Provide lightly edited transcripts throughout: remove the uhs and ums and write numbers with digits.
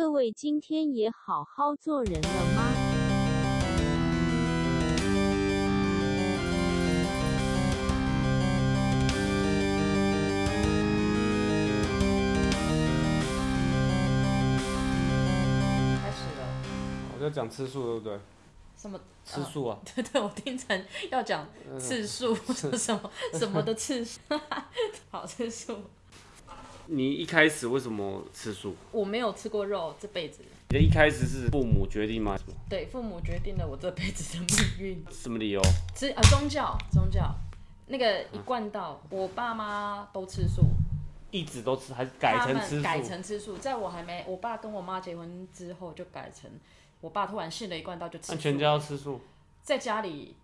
各位今天也好好做人了吗？开始了。我在讲次数对不对？什么次数啊？对对，我听成要讲次数，什么的次数。好，次数。你一开始为什么吃素？我没有吃过肉，这辈子。你的一开始是父母决定吗？对，父母决定了我这辈子的命运。什么理由？宗教，那个一贯道，我爸妈都吃素，一直都吃，还是改成吃素？在我还没，我爸跟我妈结婚之后就改成，我爸突然信了一贯道就吃素。那全家要吃素？在家里，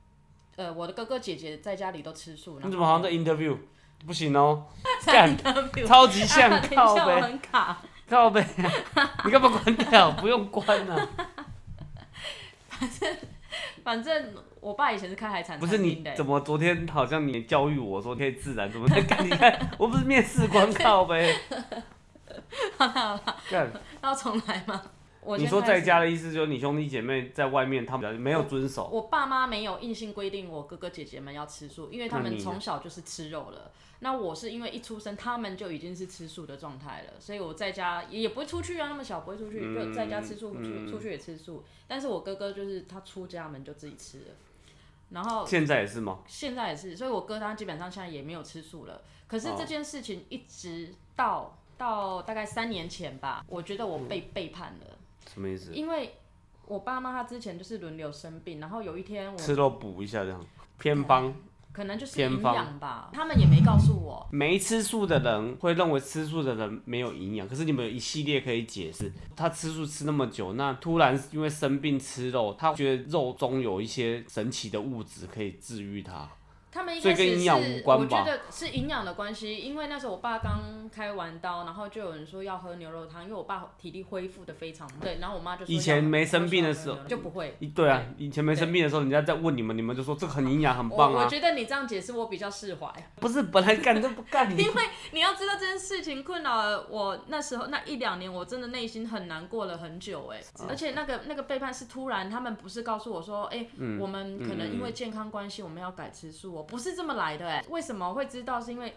我的哥哥姐姐在家里都吃素。你怎么好像在 interview？不行哦，干，超级像，靠北，很卡，靠北，你干嘛关掉？不用关啊。反正，我爸以前是开海产餐厅的。不是你怎么昨天好像你教育我说可以自然，怎么在干？你看，我不是面试官，靠北。好啦，干，要重来吗？你说在家的意思就是你兄弟姐妹在外面，他们没有遵守。我爸妈没有硬性规定我哥哥姐姐们要吃素，因为他们从小就是吃肉了。那我是因为一出生他们就已经是吃素的状态了，所以我在家也不会出去啊，那么小不会出去，就在家吃素，出去也吃素。但是我哥哥就是他出家门就自己吃了，然后现在也是吗？现在也是，所以我哥他基本上现在也没有吃素了。可是这件事情一直到大概3年前吧，我觉得我被背叛了。什么意思？因为我爸妈他之前就是轮流生病，然后有一天我吃肉补一下这样，偏方，可能就是营养吧。他们也没告诉我。没吃素的人会认为吃素的人没有营养，可是你们有一系列可以解释。他吃素吃那么久，那突然因为生病吃肉，他觉得肉中有一些神奇的物质可以治愈他。他们一开始是，我觉得是营养的关系，因为那时候我爸刚开完刀，然后就有人说要喝牛肉汤，因为我爸体力恢复的非常慢。对，然后我妈就说以前没生病的时候就不会。对啊，以前没生病的时候，人家在问你们，你们就说这很营养，很棒啊。我觉得你这样解释我比较释怀。不是，本来干都不干你。因为你要知道这件事情困扰了我那时候那1-2年，我真的内心很难过了很久哎。而且那个背叛是突然，他们不是告诉我说，我们可能因为健康关系，我们要改吃素。不是这么来的为什么会知道？是因为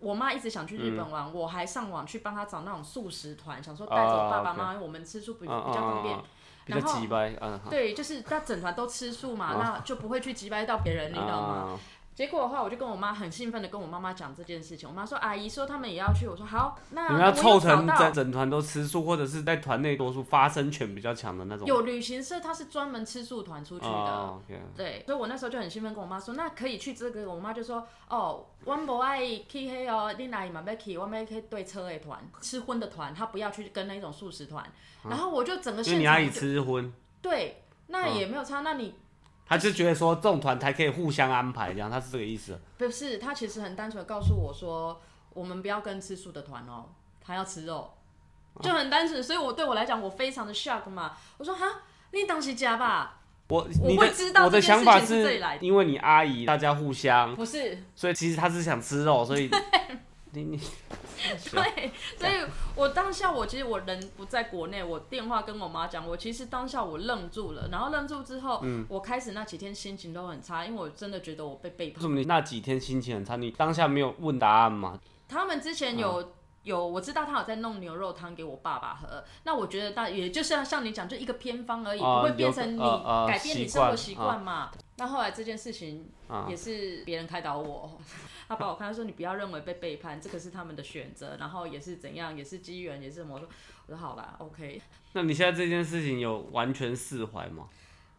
我妈一直想去日本玩，我还上网去帮她找那种素食团，想说带着爸爸妈妈，因为我们吃素比较方便。比较急掰，对，就是她整团都吃素嘛，那就不会去急掰到别人，你知道吗？结果的话，我就跟我妈很兴奋的跟我妈妈讲这件事情。我妈说：“阿姨说他们也要去。”我说：“好，那你们要凑成整团都吃素，或者是在团内多数发声权比较强的那种。”有旅行社，他是专门吃素团出去的。对，所以我那时候就很兴奋，跟我妈说：“那可以去这个。”我妈就说：“哦，我不爱去那哦，你阿姨嘛要去，我要去对车的团，吃荤的团，她不要去跟那种素食团。”然后我就整个现场就，因为你阿姨吃荤，对，那也没有差，那你。他就觉得说这种团才可以互相安排，这样他是这个意思。不是，他其实很单纯的告诉我说，我们不要跟吃素的团哦，他要吃肉，就很单纯。所以我来讲，我非常的 shock 嘛。我说哈，你当时假吧。我会知道，我的想法是因为你阿姨大家互相不是，所以其实他是想吃肉，所以你对，所以我当下其实我人不在国内，我电话跟我妈讲，我其实当下我愣住了，然后愣住之后，我开始那几天心情都很差，因为我真的觉得我被背叛。为什么你那几天心情很差？你当下没有问答案吗？他们之前有，我知道他有在弄牛肉汤给我爸爸喝，那我觉得那也就是像你讲，就一个偏方而已，不会变成你改变你生活习惯嘛。那后来这件事情也是别人开导我，他把我看，他说你不要认为被背叛，这个是他们的选择，然后也是怎样，也是机缘，也是什么。我说好啦 ，OK。那你现在这件事情有完全释怀吗？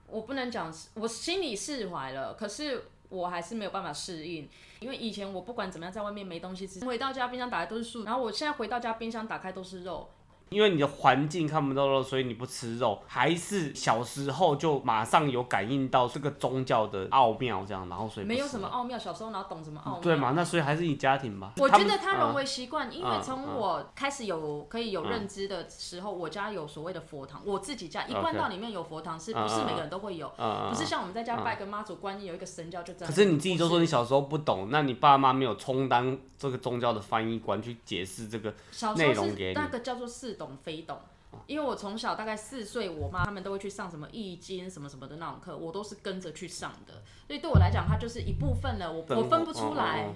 我不能讲，我心里释怀了，可是我还是没有办法适应，因为以前我不管怎么样在外面没东西吃，回到家冰箱打开都是素，然后我现在回到家冰箱打开都是肉。因为你的环境看不到肉，所以你不吃肉，还是小时候就马上有感应到这个宗教的奥妙，这样，然后所以没有什么奥妙，小时候哪懂什么奥妙？对嘛？那所以还是你家庭吧。我觉得他沦为习惯，因为从我开始可以有认知的时候，我家有所谓的佛堂，我自己家一贯道里面有佛堂，是不是每个人都会有？不是像我们在家拜个妈祖、观音，有一个神教就这样。可是你自己都说你小时候不懂，那你爸妈没有充当这个宗教的翻译官去解释这个内容给你？小时候是那个叫做是。懂非懂，因为我从小大概4岁，我妈他们都会去上什么易经什么什么的那种课，我都是跟着去上的，所以对我来讲，它就是一部分了，我分不出来。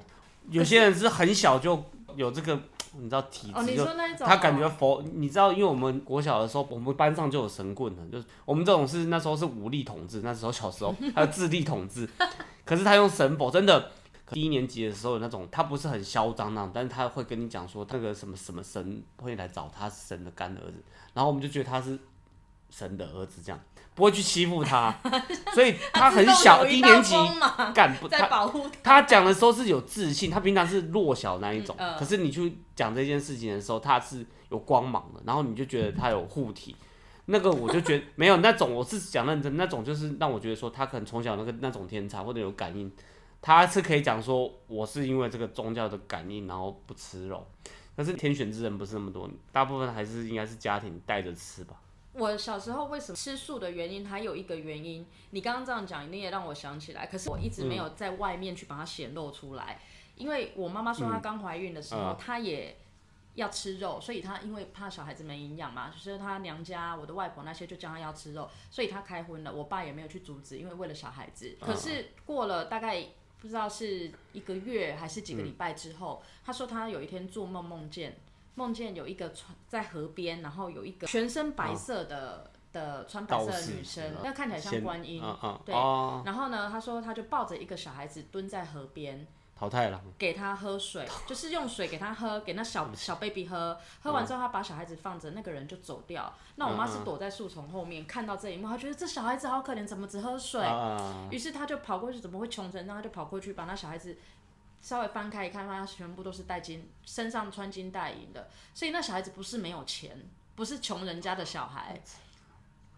有些人是很小就有这个，你知道体质，就他感觉佛，你知道，因为我们国小的时候，我们班上就有神棍了，就是我们这种是那时候是武力统治，那时候小时候还有智力统治，可是他用神佛真的。第一年级的时候，那种他不是很嚣张那种，但是他会跟你讲说那个什么什么神会来找他神的干儿子，然后我们就觉得他是神的儿子，这样不会去欺负他，所以他很小一年级干不在保护他讲的时候是有自信，他平常是弱小那一种，可是你去讲这件事情的时候，他是有光芒的，然后你就觉得他有护体。那个我就觉得没有那种，我是讲认真那种，就是让我觉得说他可能从小那种天才或者有感应。他是可以讲说，我是因为这个宗教的感应，然后不吃肉。可是天选之人不是那么多，大部分还是应该是家庭带着吃吧。我小时候为什么吃素的原因，还有一个原因，你刚刚这样讲，你也让我想起来。可是我一直没有在外面去把它显露出来，因为我妈妈说她刚怀孕的时候，她也要吃肉，所以她因为怕小孩子没营养嘛，所以她娘家我的外婆那些就叫她要吃肉，所以她开荤了。我爸也没有去阻止，因为为了小孩子。可是过了大概。不知道是1个月还是几个礼拜之后，他说他有一天做梦见有一个在河边，然后有一个全身白色的穿白色的女生，那看起来像观音，对。然后呢，他说他就抱着一个小孩子蹲在河边，淘汰了，给他喝水，就是用水给他喝，给那小 baby 喝，喝完之后他把小孩子放着，那个人就走掉。那我妈是躲在树丛后面看到这一幕，她觉得这小孩子好可怜，怎么只喝水？于是她就跑过去，怎么会穷成这样？她就跑过去把那小孩子稍微翻开一看，发现全部都是带金，身上穿金戴银的，所以那小孩子不是没有钱，不是穷人家的小孩。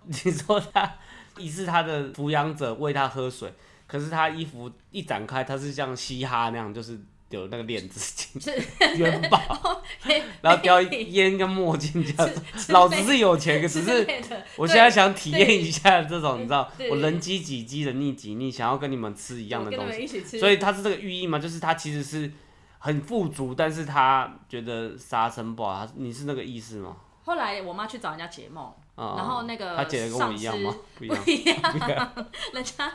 你说他疑似他的抚养者喂他喝水，可是他衣服一展开，他是像嘻哈那样，就是有那个链子元宝，然后叼烟跟墨镜这样子。老子是有钱，只是我现在想体验一下这种，你知道，我人机几机人逆几逆，想要跟你们吃一样的东西。所以他是这个寓意嘛，就是他其实是很富足，但是他觉得杀生不好，你是那个意思吗？后来我妈去找人家解梦。然后那个他姐姐跟我一样吗？不一样，人家、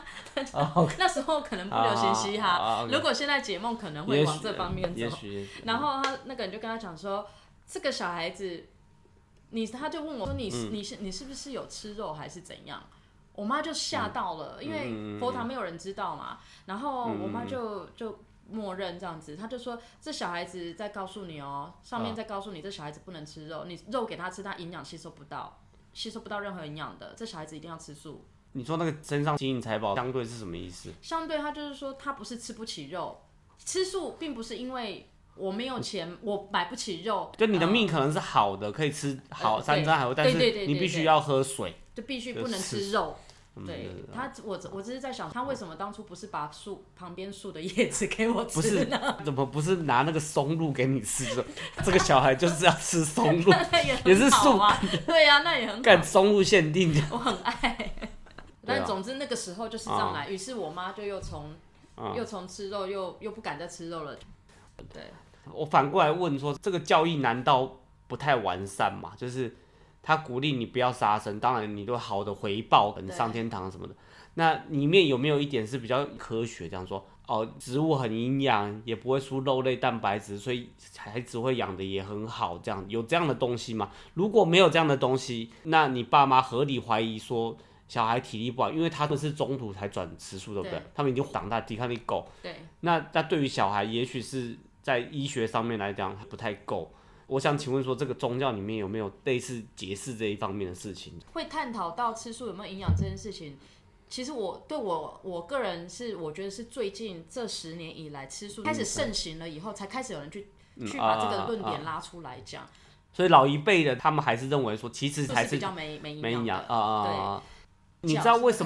那时候可能不流行嘻哈。如果现在解梦可能会往这方面走。也许然后他那个人就跟他讲说，这个小孩子，他就问我说你是不是有吃肉还是怎样？我妈就吓到了，因为佛堂没有人知道嘛。然后我妈就默认这样子，他就说这小孩子在告诉你哦，上面在告诉你这小孩子不能吃肉，你肉给他吃，他营养吸收不到任何营养的，这小孩子一定要吃素。你说那个身上金银财宝相对是什么意思？相对他就是说他不是吃不起肉，吃素并不是因为我没有钱，我买不起肉。就你的命可能是好的，可以吃好山珍海味，但是你必须要喝水，就必须不能吃肉。对他，我只是在想，他为什么当初不是把旁边树的叶子给我吃呢？不是，怎么不是拿那个松露给你吃？这个小孩就是要吃松露，也是素啊。对啊，那也很好。干松露限定，我很爱。但总之那个时候就是这样来，于是我妈就又从吃肉又不敢再吃肉了。对，我反过来问说，这个教义难道不太完善嘛？就是。他鼓励你不要杀生，当然你都好的回报，等上天堂什么的。那里面有没有一点是比较科学，这样说哦，植物很营养，也不会输肉类蛋白质，所以孩子会养的也很好，这样有这样的东西吗？如果没有这样的东西，那你爸妈合理怀疑说小孩体力不好，因为他们是中途才转吃素，对不对？他们已经长大，抵抗力够。对。那对于小孩，也许是在医学上面来讲不太够。我想请问说，这个宗教里面有没有类似解释这一方面的事情？会探讨到吃素有没有营养这件事情。其实我个人是我觉得是最近这10年以来吃素开始盛行了以后，才开始有人去把这个论点拉出来讲。所以老一辈的他们还是认为说，其实还是比较没营养啊。对，你知道为什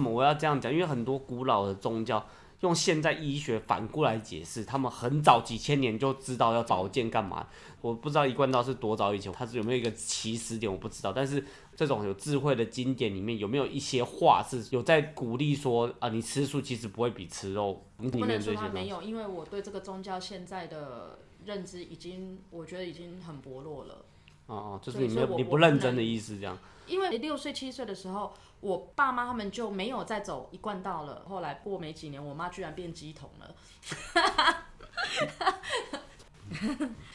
么我要这样讲？因为很多古老的宗教。用现在医学反过来解释，他们很早几千年就知道要保健干嘛。我不知道一贯道是多早以前，它是有没有一个起始点我不知道。但是这种有智慧的经典里面有没有一些话是有在鼓励说啊，你吃素其实不会比吃肉。不能说它没有，因为我对这个宗教现在的认知已经，我觉得已经很薄弱了。哦，就是你没有，你不认真的意思这样。因为6岁7岁的时候，我爸妈他们就没有再走一贯道了。后来过没几年，我妈居然变乩童了。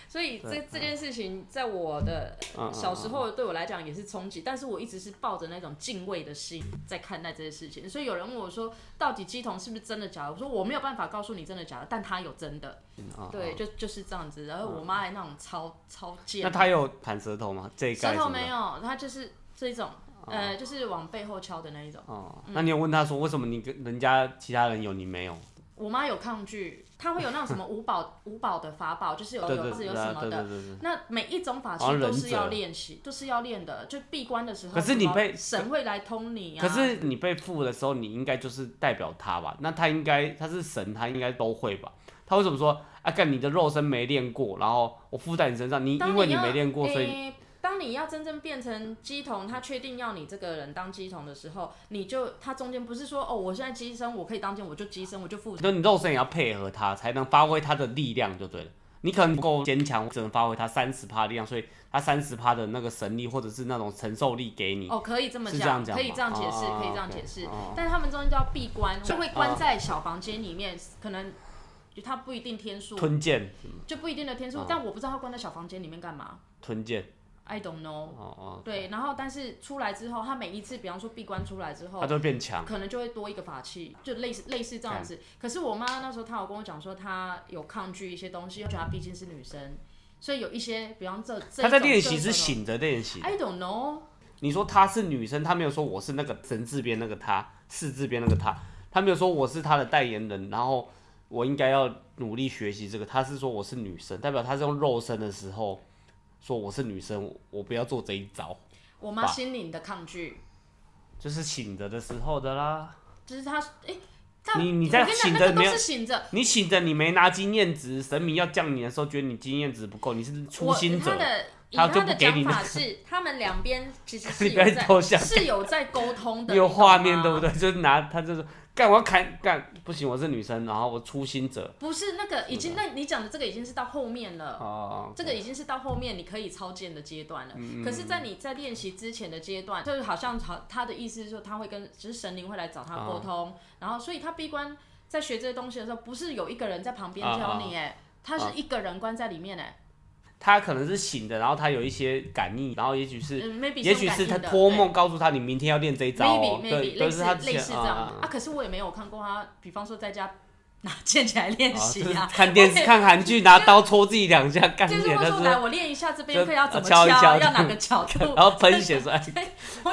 所以这件事情在我的小时候对我来讲也是冲击，但是我一直是抱着那种敬畏的心在看待这些事情。所以有人问我说，到底乩童是不是真的假的？我说我没有办法告诉你真的假的，但他有真的，对，就是这样子。然后我妈还那种超贱。那他有盘舌头吗？这一盖舌头没有，他就是这一种。就是往背后敲的那一种。哦，那你有问他说为什么你跟人家其他人有你没有？我妈有抗拒，她会有那种什么五宝的法宝，就是有什么的。对，那每一种法器都是要练习，都是要练的。就闭关的时候，可是你被神会来通你啊。可是你被附的时候，你应该就是代表他吧？那他应该他是神，他应该都会吧？他为什么说啊？干你的肉身没练过，然后我附在你身上，因为你没练过，所以。当你要真正变成乩童，他确定要你这个人当乩童的时候，他中间不是说哦，我现在乩身，我可以当乩，我就乩身，我就附身。那你肉身也要配合他，才能发挥他的力量就对了。你可能不够坚强，只能发挥他30%的力量，所以他30%的那个神力或者是那种承受力给你。哦，可以这么讲，可以这样解释，可以这样解释。但他们中间叫闭关，就会关在小房间里面，可能。他不一定天数，吞剑就不一定的天数，但我不知道他关在小房间里面干嘛。吞剑 ，I don't know。哦，对，然后但是出来之后，他每一次，比方说闭关出来之后，他就变强，可能就会多一个法器，就类似这样子。可是我妈那时候她有跟我讲说，她有抗拒一些东西，因为她毕竟是女生，所以有一些，比方这她在练习是醒着练习。I don't know。你说她是女生，她没有说我是那个神字边那个她，士字边那个她，她没有说我是她的代言人，然后。我应该要努力学习这个。他是说我是女生，代表他是用肉身的时候说我是女生，我不要做这一招。我妈心灵的抗拒，就是醒着的时候的啦。就是他，你在醒着没有？你醒着你没拿经验值，神明要降你的时候，觉得你经验值不够，你是初心者。他就不给你、那個、他的讲法是，他们两边其实是有在沟通的，有画面对不对？就是拿他就是。干我要砍干不行，我是女生，然后我初心者不是那个已经，那你讲的这个已经是到后面了，这个已经是到后面你可以超荐的阶段了。可是，在你在练习之前的阶段，就是好像他的意思是说他会跟，就是神灵会来找他沟通，然后所以他闭关在学这些东西的时候，不是有一个人在旁边教你，他是一个人关在里面他可能是醒的，然后他有一些感应，然后也许是，也许是他托梦告诉他，你明天要练这一招哦。对，类似这样啊。可是我也没有看过他，比方说在家拿剑起来练习啊，看电视看韩剧拿刀戳自己两下，干练。就是说来我练一下这边要怎么敲，要哪个角度，然后喷血说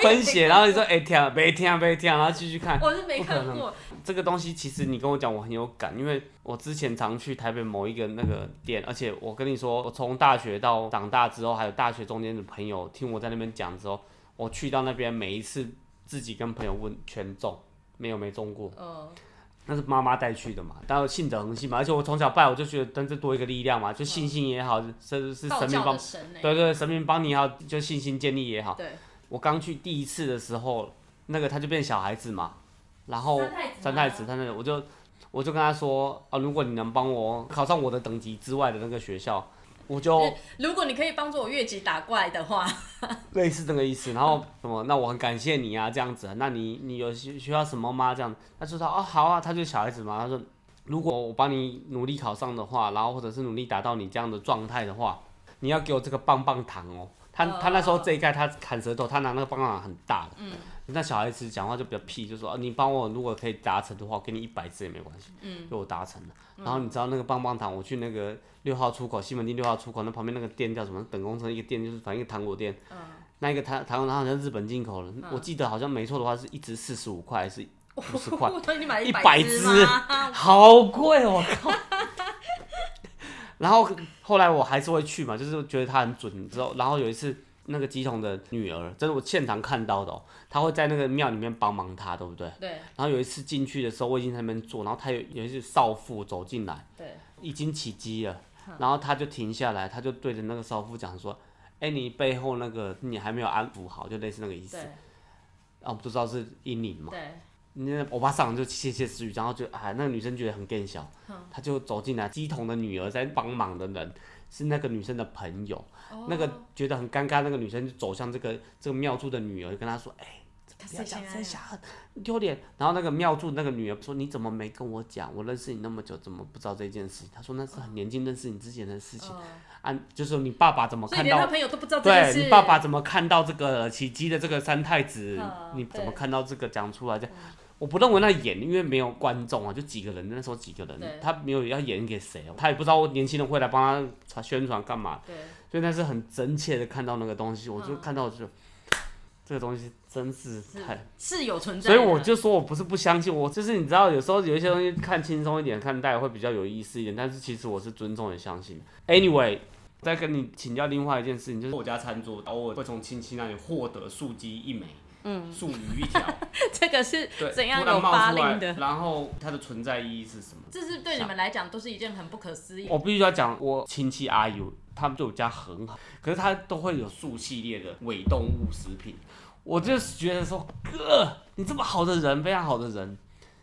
喷血，然后你说听没听，然后继续看。我是没看过这个东西。其实你跟我讲，我很有感，因为。我之前常去台北某一个那个店，而且我跟你说，我从大学到长大之后，还有大学中间的朋友听我在那边讲之后，我去到那边每一次自己跟朋友问全中，没中过。那是妈妈带去的嘛，当然信者恒信嘛，而且我从小拜我就觉得，但是多一个力量嘛，就信心也好，是神明帮，对，神明帮你也好，就信心建立也好。我刚去第一次的时候，那个他就变小孩子嘛，然后三太子，我就跟他说啊，如果你能帮我考上我的等级之外的那个学校，我就如果你可以帮助我越级打怪的话，类似这个意思。然后什么？那我很感谢你啊，这样子。那你有需要什么吗？这样，他就说啊，好啊，他就是小孩子嘛。他说，如果我帮你努力考上的话，然后或者是努力达到你这样的状态的话，你要给我这个棒棒糖哦。他那时候这一盖他砍舌头，他拿那个棒棒糖很大的。那小孩子讲话就比较屁，就说、你帮我，如果可以达成的话，我给你100只也没关系。就我达成了。然后你知道那个棒棒糖，我去那个6号出口西门町6号出口那旁边那个店叫什么？等工程一个店，就是反正一个糖果店。那一个糖果好像日本进口的，我记得好像没错的话是一只45块还是50块？100只，好贵哦！靠。然后后来我还是会去嘛，就是觉得它很准之后，然后有一次。那个乩童的女儿，这是我现场看到的哦。她会在那个庙里面帮忙她，对不对？对。然后有一次进去的时候，我已经在那边坐，然后她有一次少妇走进来，对，已经起乩了，然后她就停下来，她就对着那个少妇讲说：“哎，你背后那个你还没有安抚好，就类似那个意思。”啊，我不知道是阴灵嘛。对。那欧巴桑就窃窃私语，然后就那个女生觉得很更小，她就走进来，乩童的女儿在帮忙的人。是那个女生的朋友，哦、那个觉得很尴尬，那个女生就走向这个妙助的女儿，跟她说：“哎、欸，不要讲这些，很丢脸。”然后那个妙助那个女儿说：“你怎么没跟我讲？我认识你那么久，怎么不知道这件事情？”她说：“那是很年轻认识你之前的事情。哦”啊，就是你爸爸怎么看到？所以连他朋友都不知道这件事。对，你爸爸怎么看到这个奇迹的这个三太子？哦、你怎么看到这个讲出来的？我不认为那演，因为没有观众啊，就几个人，那时候几个人，他没有要演给谁哦，他也不知道年轻人会来帮他宣传干嘛，所以那是很真切的看到那个东西，我就看到就、这个东西真是太是有存在的，所以我就说我不是不相信，我就是你知道有时候有一些东西看轻松一点看待会比较有意思一点，但是其实我是尊重也相信。Anyway。再跟你请教另外一件事情，就是我家餐桌偶尔会从亲戚那里获得素鸡一枚，素鱼一条，这个是怎样有发令的？然后它的存在意义是什么？这是对你们来讲都是一件很不可思议。我必须要讲，我亲戚阿姨他们对我家很好，可是他都会有素系列的伪动物食品，我就觉得说，哥，你这么好的人，非常好的人，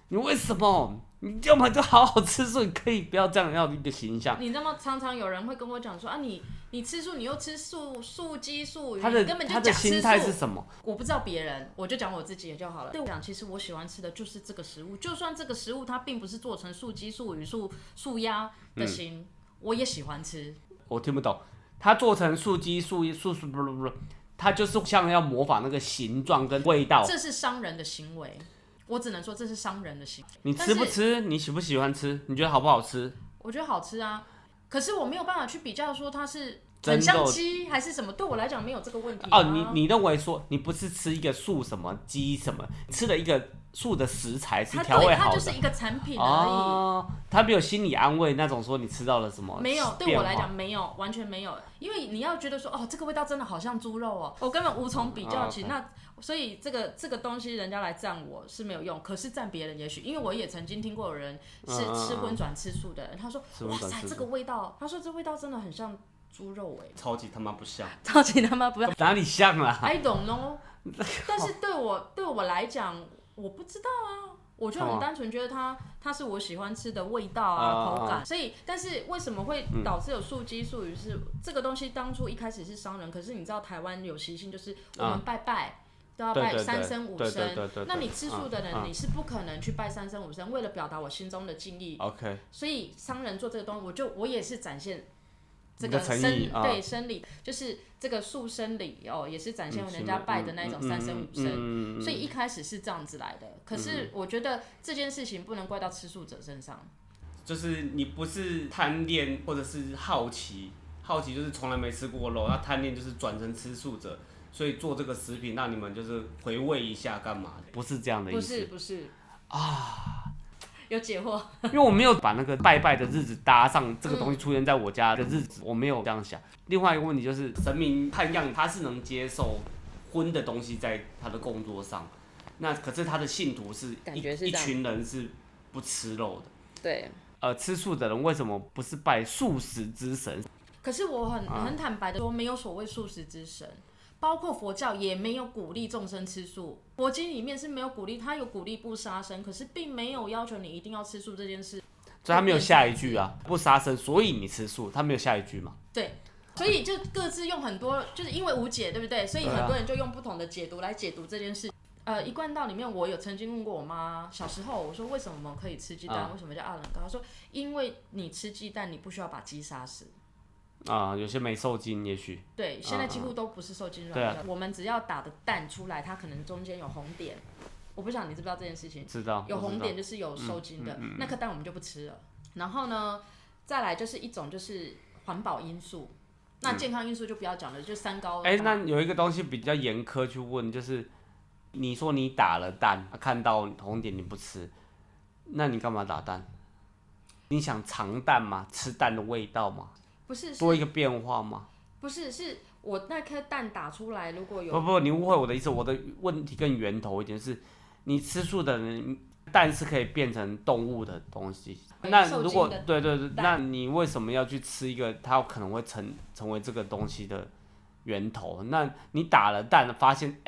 你为什么？你要么就好好吃素，你可以不要这样要一个形象。你知道吗？常常有人会跟我讲说啊你吃素，你又吃素鸡素鱼，你根本就讲吃素。他的心态是什么？我不知道别人，我就讲我自己就好了。对我讲，其实我喜欢吃的就是这个食物，就算这个食物它并不是做成素鸡素鱼素鸭的形，我也喜欢吃。我听不懂，它做成素鸡素鱼不，它就是像要模仿那个形状跟味道。这是商人的行为。我只能说这是商人的行为。你吃不吃？你喜不喜欢吃？你觉得好不好吃？我觉得好吃啊，可是我没有办法去比较说它是很像鸡还是什么，对我来讲没有这个问题、啊。哦，你认为说你不是吃一个素什么鸡什么，吃了一个素的食材是调味好的，它就是一个产品而已。哦，它没有心理安慰那种说你吃到了什么？没有，对我来讲没有，完全没有，因为你要觉得说哦这个味道真的好像猪肉哦，我根本无从比较起、那。所以这个东西人家来赞我是没有用，可是赞别人也许，因为我也曾经听过有人是吃荤转吃素的人，他说哇塞这个味道，他说这味道真的很像猪肉哎、欸，超级他妈不像，超级他妈不像，哪里像啦 ？I don't know 。但是对我来讲，我不知道啊，我就很单纯觉得它是我喜欢吃的味道啊、口感。所以，但是为什么会导致有素鸡素鱼是这个东西？当初一开始是商人，可是你知道台湾有习性，就是我们拜拜。都要拜三牲五牲，那你吃素的人、你是不可能去拜三牲五牲，为了表达我心中的敬意。OK， 所以商人做这个东西，我也是展现这个生理，就是这个素生理哦，也是展现人家拜的那一种三牲五牲。所以一开始是这样子来的，可是我觉得这件事情不能怪到吃素者身上，就是你不是贪恋或者是好奇，好奇就是从来没吃过肉，那贪恋就是转成吃素者。所以做这个食品，让你们就是回味一下，干嘛的？不是这样的意思。不是啊，有解惑。因为我没有把那个拜拜的日子搭上这个东西出现在我家的日子，我没有这样想。另外一个问题就是，神明看样他是能接受荤的东西在他的供桌上，那可是他的信徒是一群人是不吃肉的。对。吃素的人为什么不是拜素食之神？可是我很坦白的说，没有所谓素食之神。包括佛教也没有鼓励众生吃素，佛经里面是没有鼓励，它有鼓励不杀生，可是并没有要求你一定要吃素这件事。所以他没有下一句啊，不杀生，所以你吃素，他没有下一句嘛？对，所以就各自用很多，就是因为无解，对不对？所以很多人就用不同的解读来解读这件事。一贯道里面，我有曾经问过我妈，小时候我说为什么我们可以吃鸡蛋，为什么叫阿兰糕？她说因为你吃鸡蛋，你不需要把鸡杀死。有些没受精，也许对，现在几乎都不是受精卵的。我们只要打的蛋出来，它可能中间有红点，我不晓得你知不知道这件事情。知道，有红点就是有受精的，那颗蛋我们就不吃了。然后呢，再来就是一种就是环保因素，那健康因素就不要讲了，就三高。那有一个东西比较严苛去问，就是你说你打了蛋，看到红点你不吃，那你干嘛打蛋？你想尝蛋吗？吃蛋的味道吗？不是多一个变化吗？不是，是我那颗蛋打出来，如果有不，你误会我的意思。我的问题更源头一点是，你吃素的人蛋是可以变成动物的东西。那如果对，那你为什么要去吃一个它可能会成为这个东西的源头？那你打了蛋，发现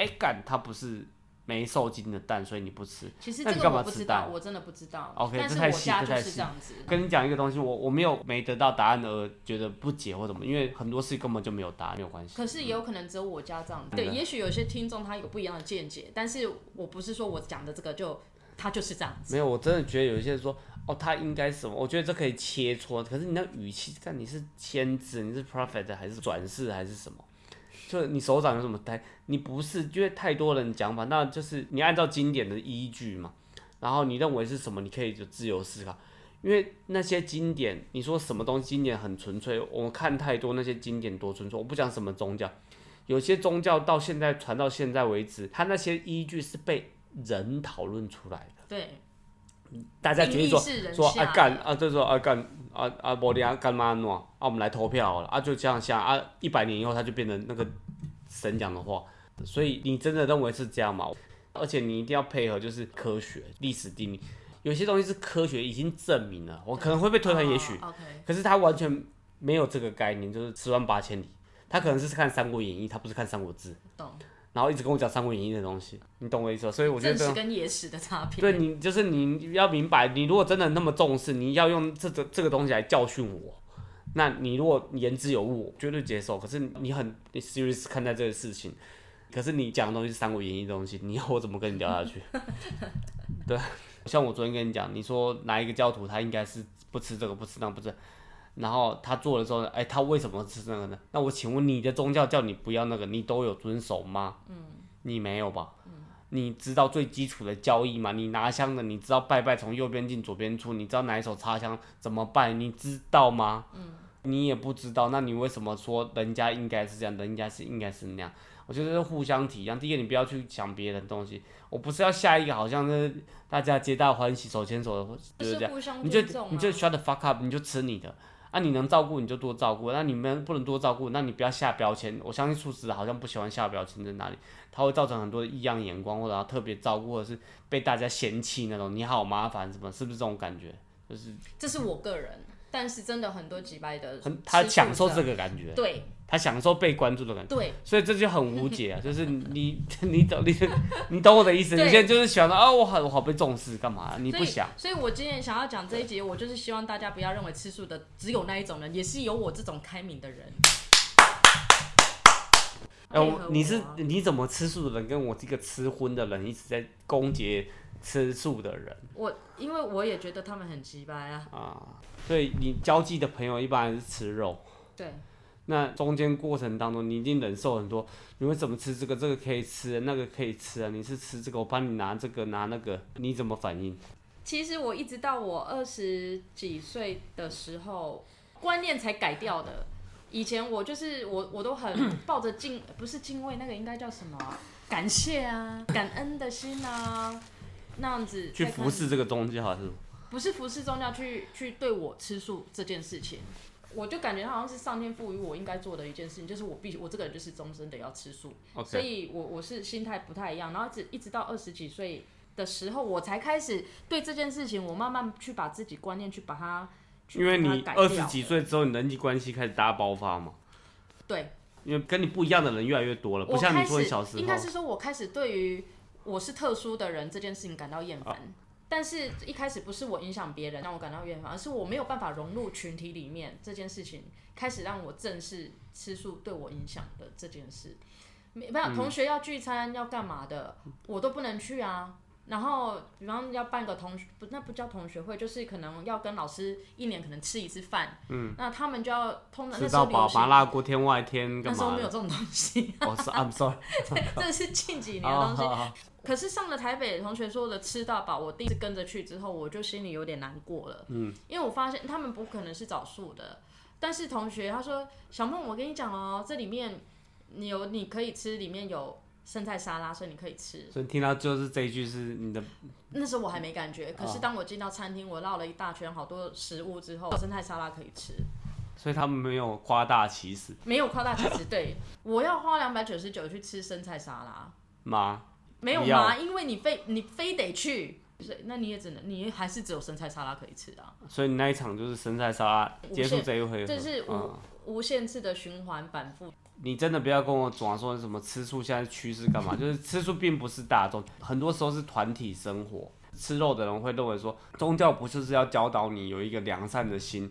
它不是没受精的蛋，所以你不吃。其实这个我不知道，我真的不知道。OK， 但是我家就是这样子。跟你讲一个东西，我没得到答案而觉得不解或怎么，因为很多事根本就没有答案，没有关系。可是也有可能只有我家这样子。对，也许有些听众他有不一样的见解，但是我不是说我讲的这个就他就是这样子。没有，我真的觉得有一些人说。哦，他应该什么？我觉得这可以切磋，可是你那语气，看你是先知，你是 prophet 还是转世还是什么？就你手掌有什么态？你不是，因为太多人讲法，那就是你按照经典的依据嘛，然后你认为是什么，你可以就自由思考。因为那些经典，你说什么东西经典很纯粹，我们看太多那些经典多纯粹。我不讲什么宗教，有些宗教到现在传到现在为止，它那些依据是被人讨论出来的。对。大家决定说啊干啊，就说啊干啊啊，无定啊干嘛喏啊，我们来投票好了啊，就这样想啊，100年以后他就变成那个神讲的话，所以你真的认为是这样吗？而且你一定要配合就是科学、历史定律，有些东西是科学已经证明了，我可能会被推翻，也许，可是他完全没有这个概念，就是108000里，他可能是看《三国演义》，他不是看《三国志》。懂。然后一直跟我讲《三国演义》的东西，你懂我意思吗？所以我觉得真实跟野史的差别。对你，就是你要明白，你如果真的那么重视，你要用这个东西来教训我。那你如果言之有物，我绝对接受。可是你很 serious 看待这个事情，可是你讲的东西是《三国演义》的东西，你要我怎么跟你聊下去？对，像我昨天跟你讲，你说哪一个教徒他应该是不吃这个不吃那不吃，然后他做了之后，哎，他为什么吃那个呢？那我请问你的宗教叫你不要那个，你都有遵守吗？你没有吧？你知道最基础的交易吗？你拿香的，你知道拜拜从右边进左边出，你知道哪一手插香怎么拜，你知道吗？你也不知道，那你为什么说人家应该是这样，人家是应该是那样？我觉得是互相体谅。第一个，你不要去想别人的东西。我不是要下一个，好像是大家皆大欢喜、手牵手的，就是这样。互相尊重啊。你就 shut the fuck up， 你就吃你的。啊，你能照顾你就多照顾，那你们不能多照顾，那你不要下标签。我相信素食好像不喜欢下标签在哪里，它会造成很多的异样眼光，或者要特别照顾，或者是被大家嫌弃那种，你好麻烦什么，是不是这种感觉？就是这是我个人，但是真的很多几百的，他享受这个感觉，对，他享受被关注的感觉，对，所以这就很无解啊，就是你懂我的意思，你现在就是喜欢啊，我好被重视干嘛？你不想所以我今天想要讲这一集，我就是希望大家不要认为吃素的只有那一种人，也是有我这种开明的人。你怎么吃素的人跟我这个吃荤的人一直在攻击吃素的人？因为我也觉得他们很鸡掰啊，所以你交际的朋友一般是吃肉，对，那中间过程当中你一定忍受很多，你为什么吃这个？这个可以吃，那个可以吃啊，你是吃这个，我帮你拿这个拿那个，你怎么反应？其实我一直到我20几岁的时候，观念才改掉的。以前我就是我都很抱着不是敬畏，那个应该叫什么？感谢啊，感恩的心啊。那样子去服侍这个宗教是不是服侍宗教去对我吃素这件事情，我就感觉好像是上天赋予我应该做的一件事情，就是我这个人就是终身的要吃素， okay. 所以我是心态不太一样，然后一直到20几岁的时候，我才开始对这件事情，我慢慢去把自己观念去把它去，因为你20几岁之后，你人际关系开始大爆发嘛，对，因为跟你不一样的人越来越多了，不像你说你小时候，应该是说我开始对于。我是特殊的人这件事情感到厌烦，但是一开始不是我影响别人让我感到厌烦，而是我没有办法融入群体里面这件事情，开始让我正视吃素对我影响的这件事。没办法，同学要聚餐要干嘛的，我都不能去啊。然后比方要办个同学，那不叫同学会，就是可能要跟老师1年可能吃1次饭，那他们就要通常吃到饱，麻辣锅天外天干嘛？那时候没有这种东西。I'm sorry， 这是近几年的东西。好。可是上了台北同学说的吃到饱，我第一次跟着去之后，我就心里有点难过了，因为我发现他们不可能是找素的，但是同学他说小梦，我跟你讲哦，这里面你可以吃，里面有。生菜沙拉，所以你可以吃。所以听到就是这一句是你的。那时候我还没感觉，可是当我进到餐厅，我绕了一大圈好多食物之后，生菜沙拉可以吃。所以他们没有夸大其词。没有夸大其词，对。我要花$299去吃生菜沙拉吗？没有吗？因为你非得去，那你也只能，你还是只有生菜沙拉可以吃啊。所以你那一场就是生菜沙拉结束这一回合，这是无限次的循环反复。你真的不要跟我讲说什么吃素现在趋势干嘛，就是吃素并不是大众，很多时候是团体生活。吃肉的人会认为说，宗教不就是要教导你有一个良善的心？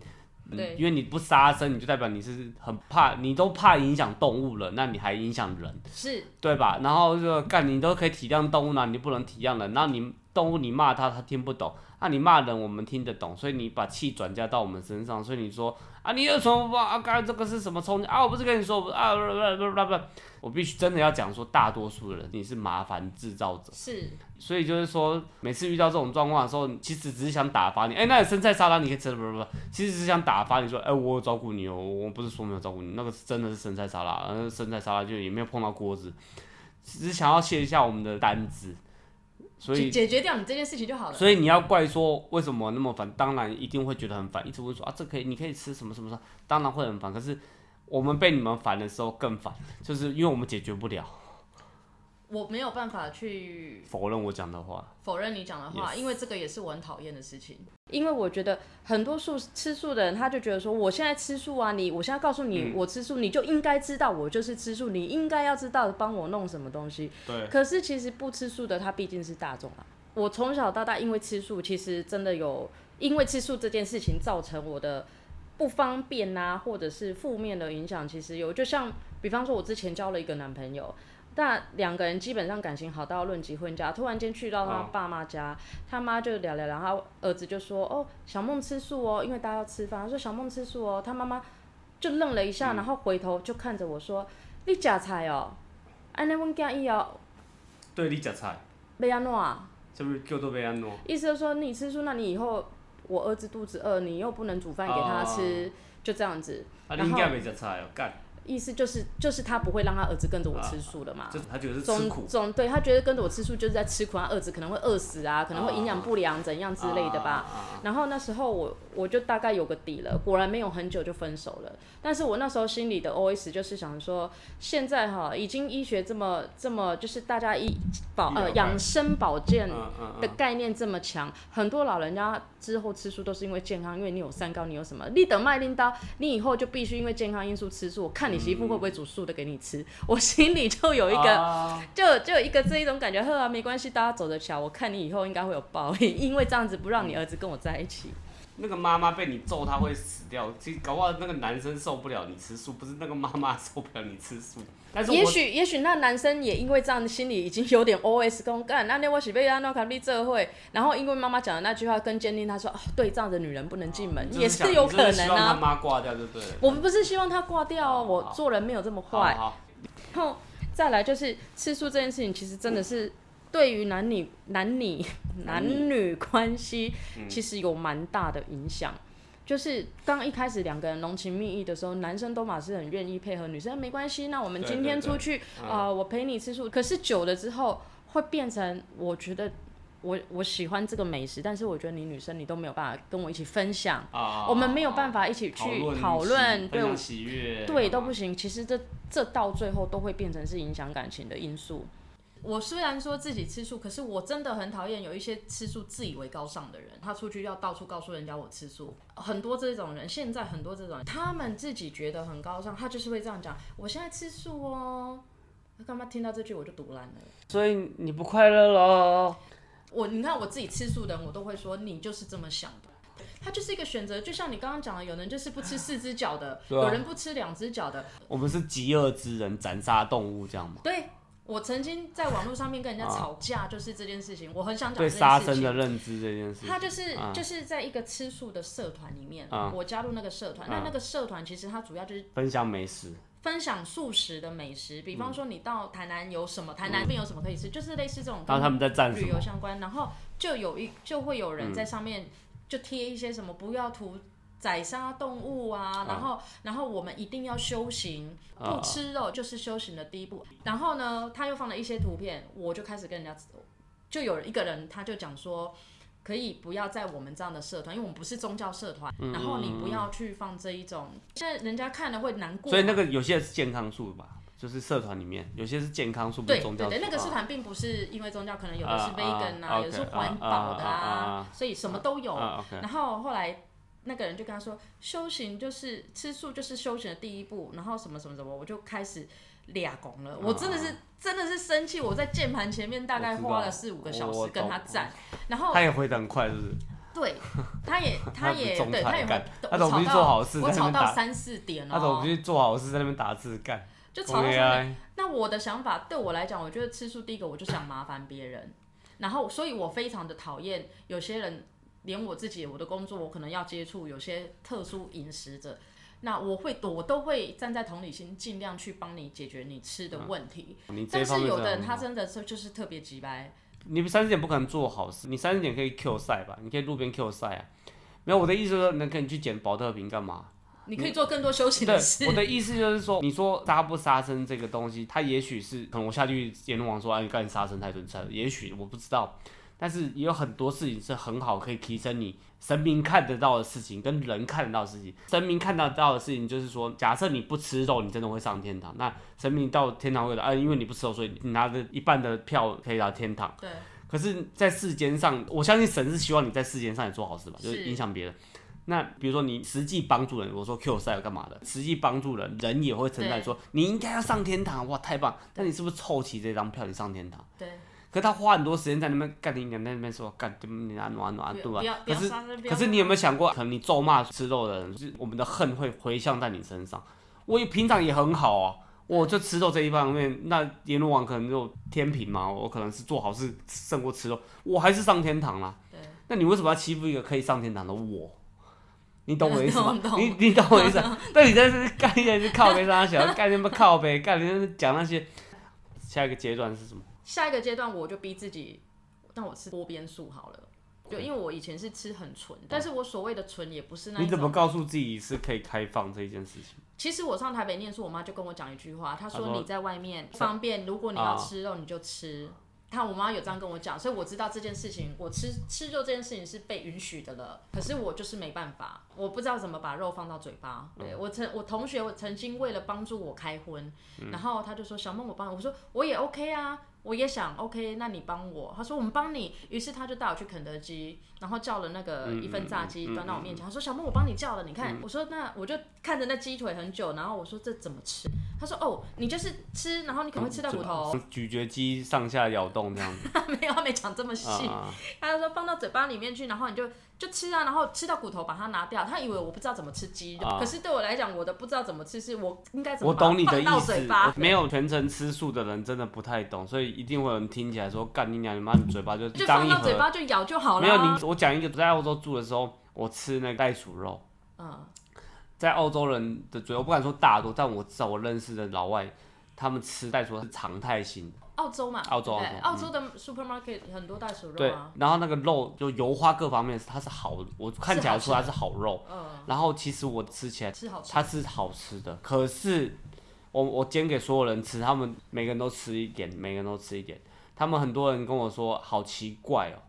对，因为你不杀生，你就代表你是很怕，你都怕影响动物了，那你还影响人，是对吧？然后就干，你都可以体谅动物了，你不能体谅人。那你动物你骂它，它听不懂；那、你骂人，我们听得懂。所以你把气转嫁到我们身上，所以你说啊，你有什么啊？刚才这个是什么冲击啊？我不是跟你说啊，不，我必须真的要讲说，大多数的人你是麻烦制造者，是。所以就是说，每次遇到这种状况的时候，其实只是想打发你。哎、那生菜沙拉你可以吃，不，其实只是想打发你说，哎、我有照顾你哦，我不是说没有照顾你，那个真的是生菜沙拉，生菜沙拉就也没有碰到锅子，只是想要卸一下我们的担子，所以解决掉你这件事情就好了。所以你要怪说为什么那么烦，当然一定会觉得很烦，一直问说啊，这可以，你可以吃什么什么，当然会很烦。可是我们被你们烦的时候更烦，就是因为我们解决不了。我没有办法去否认我讲的话，否认你讲的话， yes. 因为这个也是我很讨厌的事情。因为我觉得很多吃素的人，他就觉得说，我现在吃素啊，我现在告诉你、我吃素，你就应该知道我就是吃素，你应该要知道帮我弄什么东西。对。可是其实不吃素的，他毕竟是大众啊。我从小到大因为吃素，其实真的有因为吃素这件事情造成我的不方便啊，或者是负面的影响，其实有。就像比方说，我之前交了一个男朋友。那两个人基本上感情好到论及婚嫁，突然间去到他爸妈家，他妈就聊聊，然后儿子就说：“哦，小梦吃素哦，因为大家要吃饭。”他说：“小梦吃素哦。”他妈妈就愣了一下，然后回头就看着我说：“你吃菜哦？安尼阮囝以后对你吃菜，要安怎？什么叫做要安怎？意思就是说你吃素，那你以后我儿子肚子饿，你又不能煮饭给他吃，就这样子。啊，你囝没吃菜哦，干。”意思就是他不会让他儿子跟着我吃素的嘛，他觉得是吃苦，对，他觉得跟着我吃素就是在吃苦，他儿子可能会饿死啊，可能会营养不良怎样之类的吧。然后那时候我就大概有个底了，果然没有很久就分手了。但是我那时候心里的 OS 就是想说，现在哈已经医学这么就是大家养生保健的概念这么强，很多老人家之后吃素都是因为健康，因为你有三高，你有什么，你得卖拎刀，你以后就必须因为健康因素吃素。我看你。媳妇会不会煮素的给你吃？我心里就有一个，就有一个这一种感觉。呵啊，没关系，大家走着瞧。我看你以后应该会有报应，因为这样子不让你儿子跟我在一起。那个妈妈被你揍，她会死掉。其实搞不好那个男生受不了你吃素，不是那个妈妈受不了你吃素。但是也许那男生也因为这样，心里已经有点 OS 公干。那我是被安诺卡利这会，然后因为妈妈讲的那句话跟坚定他说，哦，对，这样的女人不能进门，也是有可能啊。希望他妈挂掉就对了。我不是希望他挂掉哦，我做人没有这么坏。然后再来就是吃素这件事情，其实真的是。对于男女关系其实有蛮大的影响，就是刚一开始两个人浓情蜜意的时候，男生都嘛是很愿意配合女生，没关系，那我们今天出去我陪你吃素。可是久了之后会变成，我觉得我喜欢这个美食，但是我觉得你女生你都没有办法跟我一起分享，我们没有办法一起去讨论，对，喜悦，对，都不行。其实这到最后都会变成是影响感情的因素。我虽然说自己吃素，可是我真的很讨厌有一些吃素自以为高尚的人，他出去要到处告诉人家我吃素。很多这种人，现在很多这种人，他们自己觉得很高尚，他就是会这样讲，我现在吃素哦。干嘛听到这句我就毒烂了，所以你不快乐咯。你看我自己吃素的人，我都会说你就是这么想的，它就是一个选择，就像你刚刚讲的，有人就是不吃4只脚的，有人不吃2只脚的。我们是极恶之人，斩杀动物这样吗？对。我曾经在网络上面跟人家吵架，就是这件事情，我很想讲这件事情。对杀生的认知这件事，他就是在一个吃素的社团里面，我加入那个社团。那个社团其实它主要就是分享美食，分享素食的美食，比方说你到台南有什么，台南那边有什么可以吃，就是类似这种。然后他们在站旅游相关，然后就会有人在上面就贴一些什么不要宰杀动物啊，然后我们一定要修行，不吃肉就是修行的第一步。然后呢，他又放了一些图片，我就开始跟人家，就有一个人他就讲说，可以不要在我们这样的社团，因为我们不是宗教社团，然后你不要去放这一种，现在人家看了会难过。所以那个有些是健康素吧。就是社团里面有些是健康素，不是宗教素。对，那个社团并不是因为宗教，可能有的是 vegan 有的是环保的所以什么都有。然后后来那个人就跟他说，修行就是吃素，就是修行的第一步，然后什么什么什么，我就开始俩拱了。我真的是生气，我在键盘前面大概花了4-5个小时跟他战，然后他也回得很快，是不是？对，他也对，他也会。他怎么不去做好事？我吵到3-4点哦。他怎么不去做好事，在那边打字干？就吵到3-4点。那我的想法，对我来讲，我觉得吃素第一个，我就想麻烦别人，然后所以我非常的讨厌有些人。连我自己，我的工作，我可能要接触有些特殊饮食者，那我都会站在同理心，尽量去帮你解决你吃的问题。但是有的人他真的就是特别急掰。你30点不可能做好事，你30点可以 Q 赛吧？你可以路边 Q 赛啊。没有，我的意思就是，那可以去捡保特瓶干嘛？你可以做更多修行的事。我的意思就是说，你说杀不杀生这个东西，它也许是可能我下去阎罗王说，哎，你干杀生太准确，也许我不知道。但是也有很多事情是很好可以提升你神明看得到的事情，跟人看得到的事情。神明看得到的事情就是说，假设你不吃肉，你真的会上天堂。那神明到天堂会的，因为你不吃肉，所以你拿着一半的票可以到天堂。对。可是，在世间上，我相信神是希望你在世间上也做好事吧，就是影响别人。那比如说你实际帮助人，我说 Q 赛要干嘛的？实际帮助人，人也会称赞说你应该要上天堂，哇，太棒！但你是不是凑齐这张票你上天堂？对。可是他花很多时间在那边干，你娘在那边说干，你拿暖暖对吧？可是你有没有想过，可能你咒骂吃肉的人，就是我们的恨会回向在你身上。我平常也很好啊，我就吃肉这一方面，那阎罗王可能就天平嘛，我可能是做好事胜过吃肉，我还是上天堂啦。那你为什么要欺负一个可以上天堂的我？你懂我意思吗？你懂我意思？但你在这干一些靠背上想，干什么靠背？干你在讲那些，下一个阶段是什么？下一个阶段我就逼自己，那我吃多边素好了，就因为我以前是吃很纯，但是我所谓的纯也不是那一种。你怎么告诉自己是可以开放这一件事情？其实我上台北念书，我妈就跟我讲一句话，她说你在外面方便，如果你要吃肉你就吃。我妈有这样跟我讲，所以我知道这件事情，我吃肉这件事情是被允许的了。可是我就是没办法，我不知道怎么把肉放到嘴巴。对，我同学，我曾经为了帮助我开荤，然后他就说小梦我帮你，我说我也 OK 啊。我也想 OK， 那你帮我。他说我们帮你，于是他就带我去肯德基，然后叫了那个一份炸鸡端到我面前。他说小梦我帮你叫了，你看。我说那我就看着那鸡腿很久，然后我说这怎么吃？他说哦，你就是吃，然后你可能会吃到骨头，咀嚼肌上下咬动这样子。没有，他没讲这么细。他就说放到嘴巴里面去，然后你就吃啊，然后吃到骨头把它拿掉。他以为我不知道怎么吃鸡肉，可是对我来讲，我的不知道怎么吃是我应该怎么把它放到嘴巴。我懂你的意思，没有全程吃素的人真的不太懂，所以一定会有人听起来说干你娘你妈，你嘴巴就张一盒，就放到嘴巴就咬就好了。没有你，我讲一个，在澳洲住的时候，我吃那个袋鼠肉，在澳洲人的嘴，我不敢说大多，但我至少我认识的老外，他们吃袋鼠肉是常态性的。澳洲嘛，澳洲的 supermarket 很多袋鼠肉啊。对，然后那个肉就油花各方面，它是好，我看起来说它是好肉。然后其实我吃起来，它是好吃的，可是。我煎给所有人吃，他们每个人都吃一点，每个人都吃一点。他们很多人跟我说好奇怪哦，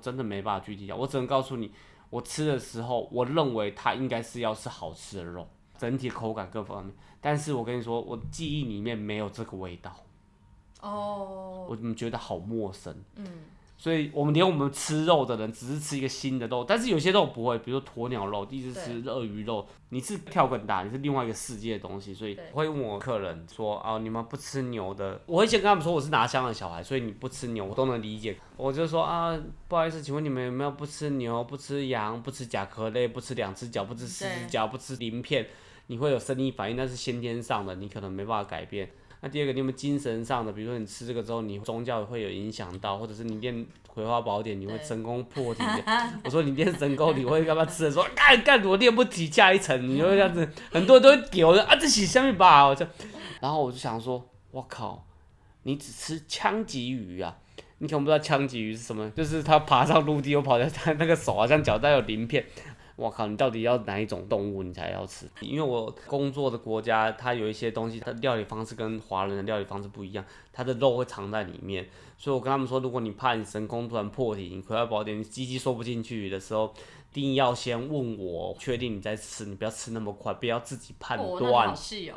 真的没办法具体讲。我只能告诉你，我吃的时候，我认为它应该是要吃好吃的肉，整体口感各方面。但是我跟你说，我记忆里面没有这个味道。哦。我怎么觉得好陌生？所以我们吃肉的人只是吃一个新的肉，但是有些肉不会，比如说鸵鸟肉，一直吃鳄鱼肉，你是跳更大，你是另外一个世界的东西，所以我会问我客人说啊，你们不吃牛的，我会先跟他们说我是拿香的小孩，所以你不吃牛我都能理解，我就说啊，不好意思，请问你们有没有不吃牛、不吃羊、不吃甲壳类、不吃两只脚、不吃四只脚、不吃鳞片，你会有生理反应，那是先天上的，你可能没办法改变。那第二个，你有没有精神上的？比如说你吃这个之后，你宗教会有影响到，或者是你练《葵花宝典》，你会神功破体。我说你练神功，你会干嘛吃的时候？干，我练不起下一层，你会这样子，很多人都会丢的啊，这是什么吧？然后我就想说，我靠，你只吃枪鲫鱼啊？你可能不知道枪鲫鱼是什么，就是它爬上陆地，又跑在它那个手好像脚带有鳞片。我靠！你到底要哪一种动物你才要吃？因为我工作的国家，它有一些东西，它料理方式跟华人的料理方式不一样，它的肉会藏在里面。所以我跟他们说，如果你怕你神功突然破体，你葵花宝典你鸡鸡说不进去的时候，一定要先问我，确定你再吃，你不要吃那么快，不要自己判断。那好细哦。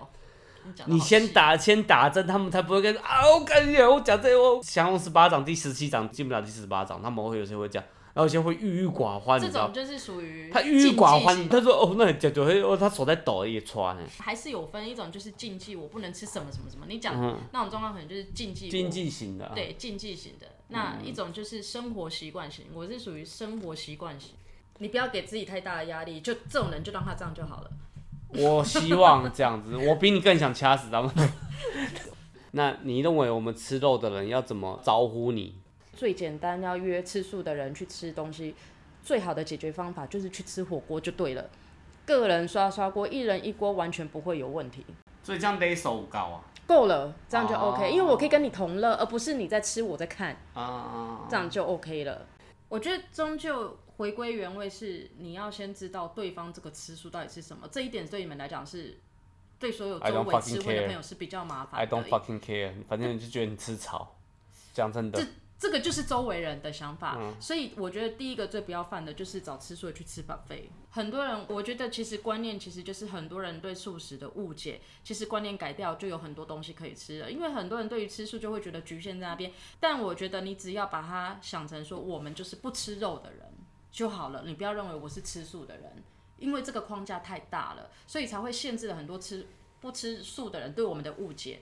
你先打针，他们才不会跟啊！我感觉我讲这，我降龙十八掌第17掌进不了第18掌，他们会有些会讲然后先会郁郁寡欢，这种就是属于他郁郁寡欢。他说哦，那很讲究，他手在抖也穿。还是有分一种就是禁忌，我不能吃什么什么什么。你讲、那种状况可能就是禁忌型的、啊，对，禁忌型的。那一种就是生活习惯型，我是属于生活习惯型。你不要给自己太大的压力，就这种人就让他这样就好了。我希望这样子，我比你更想掐死他们。那你认为我们吃肉的人要怎么招呼你？最简单要约吃素的人去吃东西，最好的解决方法就是去吃火锅就对了。个人刷锅，一人一锅完全不会有问题。所以这样得手高啊，够了，这样就 OK，、因为我可以跟你同乐，而不是你在吃我在看啊，这样就 OK 了。我觉得终究回归原位是你要先知道对方这个吃素到底是什么，这一点对你们来讲是。对所有周围吃荤的朋友是比较麻烦的。I don't fucking care， 反正你就觉得你吃草，讲真的。这个就是周围人的想法、所以我觉得第一个最不要犯的就是找吃素的去吃 buffet。很多人，我觉得其实观念其实就是很多人对素食的误解，其实观念改掉就有很多东西可以吃了。因为很多人对于吃素就会觉得局限在那边，但我觉得你只要把它想成说我们就是不吃肉的人就好了，你不要认为我是吃素的人。因为这个框架太大了，所以才会限制了很多不吃素的人对我们的误解。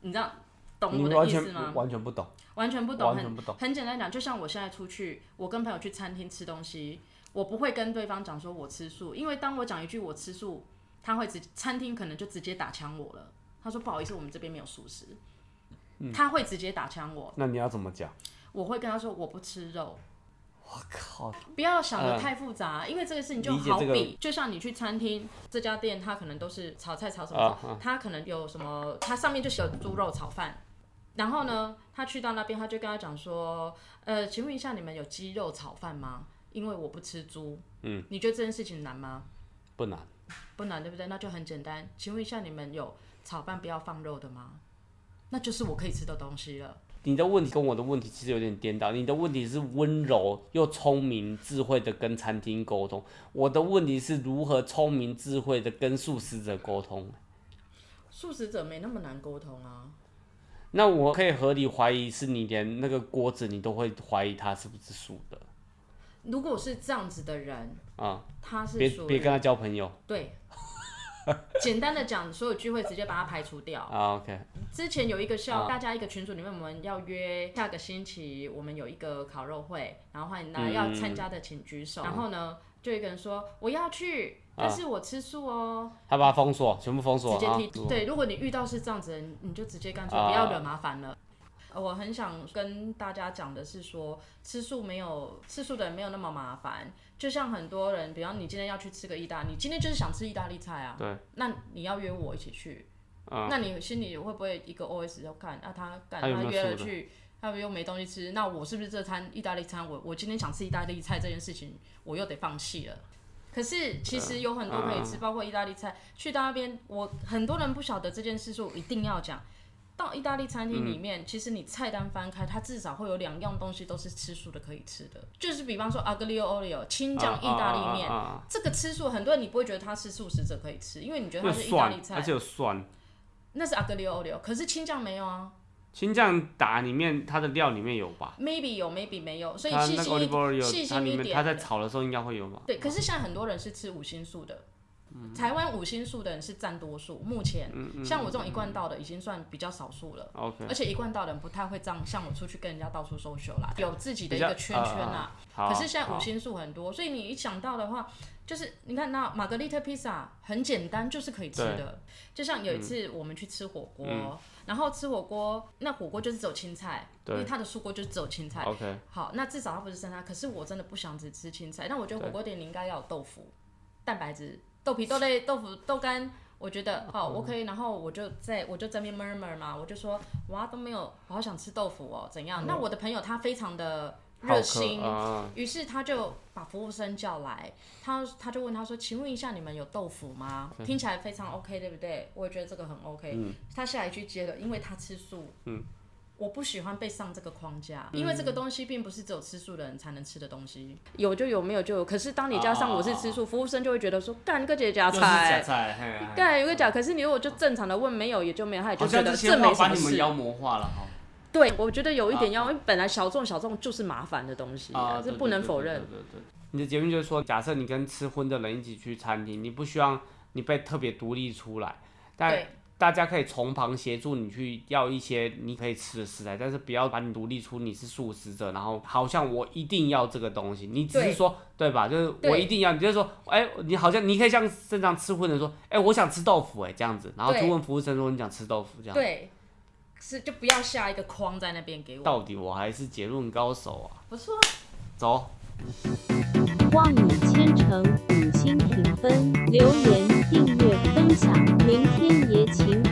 你知道懂我的意思吗？完全不懂，完全不懂，很简单讲，就像我现在出去，我跟朋友去餐厅吃东西，我不会跟对方讲说我吃素，因为当我讲一句我吃素，他会餐厅可能就直接打枪我了。他说不好意思，我们这边没有素食，他会直接打枪我。那你要怎么讲？我会跟他说我不吃肉。我靠！不要想得太复杂、因为这个事情就好比、就像你去餐厅，这家店它可能都是炒菜炒什么，它可能有什么，它上面就写了猪肉炒饭。然后呢，他去到那边，他就跟他讲说，请问一下，你们有鸡肉炒饭吗？因为我不吃猪。你觉得这件事情难吗？不难，不难，对不对？那就很简单。请问一下，你们有炒饭不要放肉的吗？那就是我可以吃的东西了。你的问题跟我的问题其实有点颠倒，你的问题是温柔又聪明智慧的跟餐厅沟通，我的问题是如何聪明智慧的跟素食者沟通。素食者没那么难沟通啊。那我可以合理怀疑是你连那个锅子你都会怀疑它是不是素的。如果是这样子的人啊，他是属于别跟他交朋友。对。简单的讲，所有聚会直接把它排除掉。OK。之前有一个大家一个群组里面，我们要约下个星期我们有一个烤肉会，然后欢迎大家要参加的请举手。然后呢，就有一个人说我要去，但是我吃素哦。他把它封锁，全部封锁。直接踢。对，如果你遇到是这样子的人，你就直接干脆不要惹麻烦了。我很想跟大家讲的是说，吃素的人没有那么麻烦。就像很多人，比方你今天要去吃个意大利，你今天就是想吃意大利菜啊。对。那你要约我一起去，那你心里会不会一个 OS 要看啊？他约了去，他又没东西吃，那我是不是这餐意大利餐，我今天想吃意大利菜这件事情，我又得放弃了？可是其实有很多可以吃，包括意大利菜。去到那边，我很多人不晓得这件事，所以我一定要讲。到意大利餐厅里面，其实你菜单翻开，它至少会有两样东西都是吃素的可以吃的，就是比方说 aglio olio 青酱意大利面，这个吃素很多人你不会觉得它是素食者可以吃，因为你觉得它是意大利菜，而且有蒜，那是 aglio olio， 可是青酱没有啊。青酱打里面它的料里面有吧 ？Maybe 有 ，Maybe 没有，所以细心一点，它在炒的时候应该会有吧？对，可是现在很多人是吃5星素的。台湾5星素的人是占多数，目前像我这种一贯道的已经算比较少数了。而且一贯道的人不太会这样，像我出去跟人家到处social啦，有自己的一个圈圈啦。可是现在5星素很多，所以你一想到的话，就是你看那玛格丽特披萨很简单，就是可以吃的。就像有一次我们去吃火锅，然后吃火锅，那火锅就是只有青菜，因为它的素锅就是只有青菜。好，那至少它不是生菜。可是我真的不想只吃青菜，但我觉得火锅店你应该要有豆腐、蛋白质。豆皮、豆类、豆腐、豆干，我觉得好，我可以。然后我就在那边 murmur 嘛，我就说哇都没有，我好想吃豆腐哦，怎样？那我的朋友他非常的热心，于是他就把服务生叫来，他就问他说，请问一下你们有豆腐吗？听起来非常 OK， 对不对？我也觉得这个很 OK。他下一句接了，因为他吃素。我不喜欢被上这个框架，因为这个东西并不是只有吃素的人才能吃的东西。有就有，没有就有。可是当你加上我是吃素，服务生就会觉得说，干个姐假菜，干有个假。可是你如果就正常的问没有也就没有，他也就觉得这没什么事。好像这些话把你们妖魔化了哈。对，我觉得有一点要，因为本来小众就是麻烦的东西啊，这不能否认。对，你的结论就是说，假设你跟吃荤的人一起去餐厅，你不希望你被特别独立出来，但大家可以从旁协助你去要一些你可以吃的食材，但是不要把你独立出你是素食者，然后好像我一定要这个东西，你只是说 对吧？就是我一定要，你就是说，哎，你好像你可以像正常吃荤的人说，哎，我想吃豆腐，哎，这样子，然后去问服务生说你想吃豆腐这样子。对。是，就不要下一个框在那边给我。到底我还是结论高手啊！不错，走。望你千诚，5星评分，留言、订阅、分享，明天也请。